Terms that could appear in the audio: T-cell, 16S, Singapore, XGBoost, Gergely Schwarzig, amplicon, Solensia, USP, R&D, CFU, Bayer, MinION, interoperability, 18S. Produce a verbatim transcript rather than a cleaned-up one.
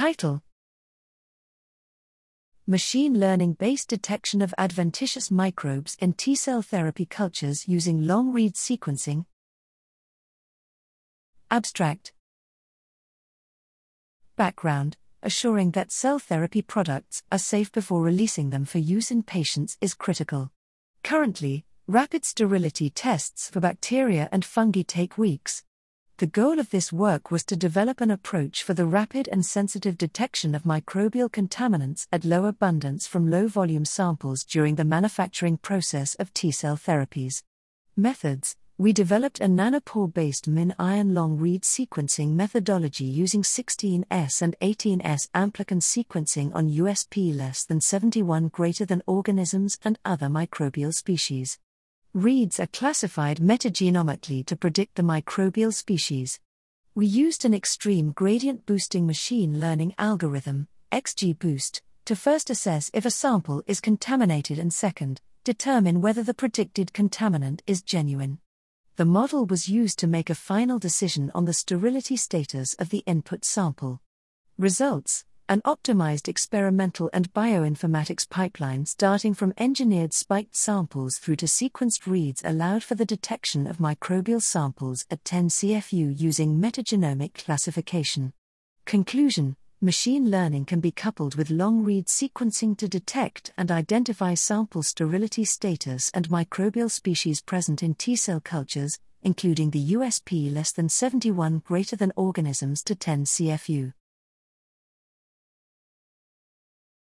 Title: Machine Learning-Based Detection of Adventitious Microbes in T-Cell Therapy Cultures Using Long-Read Sequencing. Abstract. Background: assuring that cell therapy products are safe before releasing them for use in patients is critical. Currently, rapid sterility tests for bacteria and fungi take weeks. The goal of this work was to develop an approach for the rapid and sensitive detection of microbial contaminants at low abundance from low-volume samples during the manufacturing process of T-cell therapies. Methods: we developed a nanopore-based MinION long-read sequencing methodology using sixteen S and eighteen S amplicon sequencing on U S P less than seventy-one greater than organisms and other microbial species. Reads are classified metagenomically to predict the microbial species. We used an extreme gradient boosting machine learning algorithm, XGBoost, to first assess if a sample is contaminated and second, determine whether the predicted contaminant is genuine. The model was used to make a final decision on the sterility status of the input sample. Results: an optimized experimental and bioinformatics pipeline starting from engineered spiked samples through to sequenced reads allowed for the detection of microbial samples at ten C F U using metagenomic classification. Conclusion: machine learning can be coupled with long-read sequencing to detect and identify sample sterility status and microbial species present in T-cell cultures, including the U S P less than seventy-one greater than organisms to ten C F U.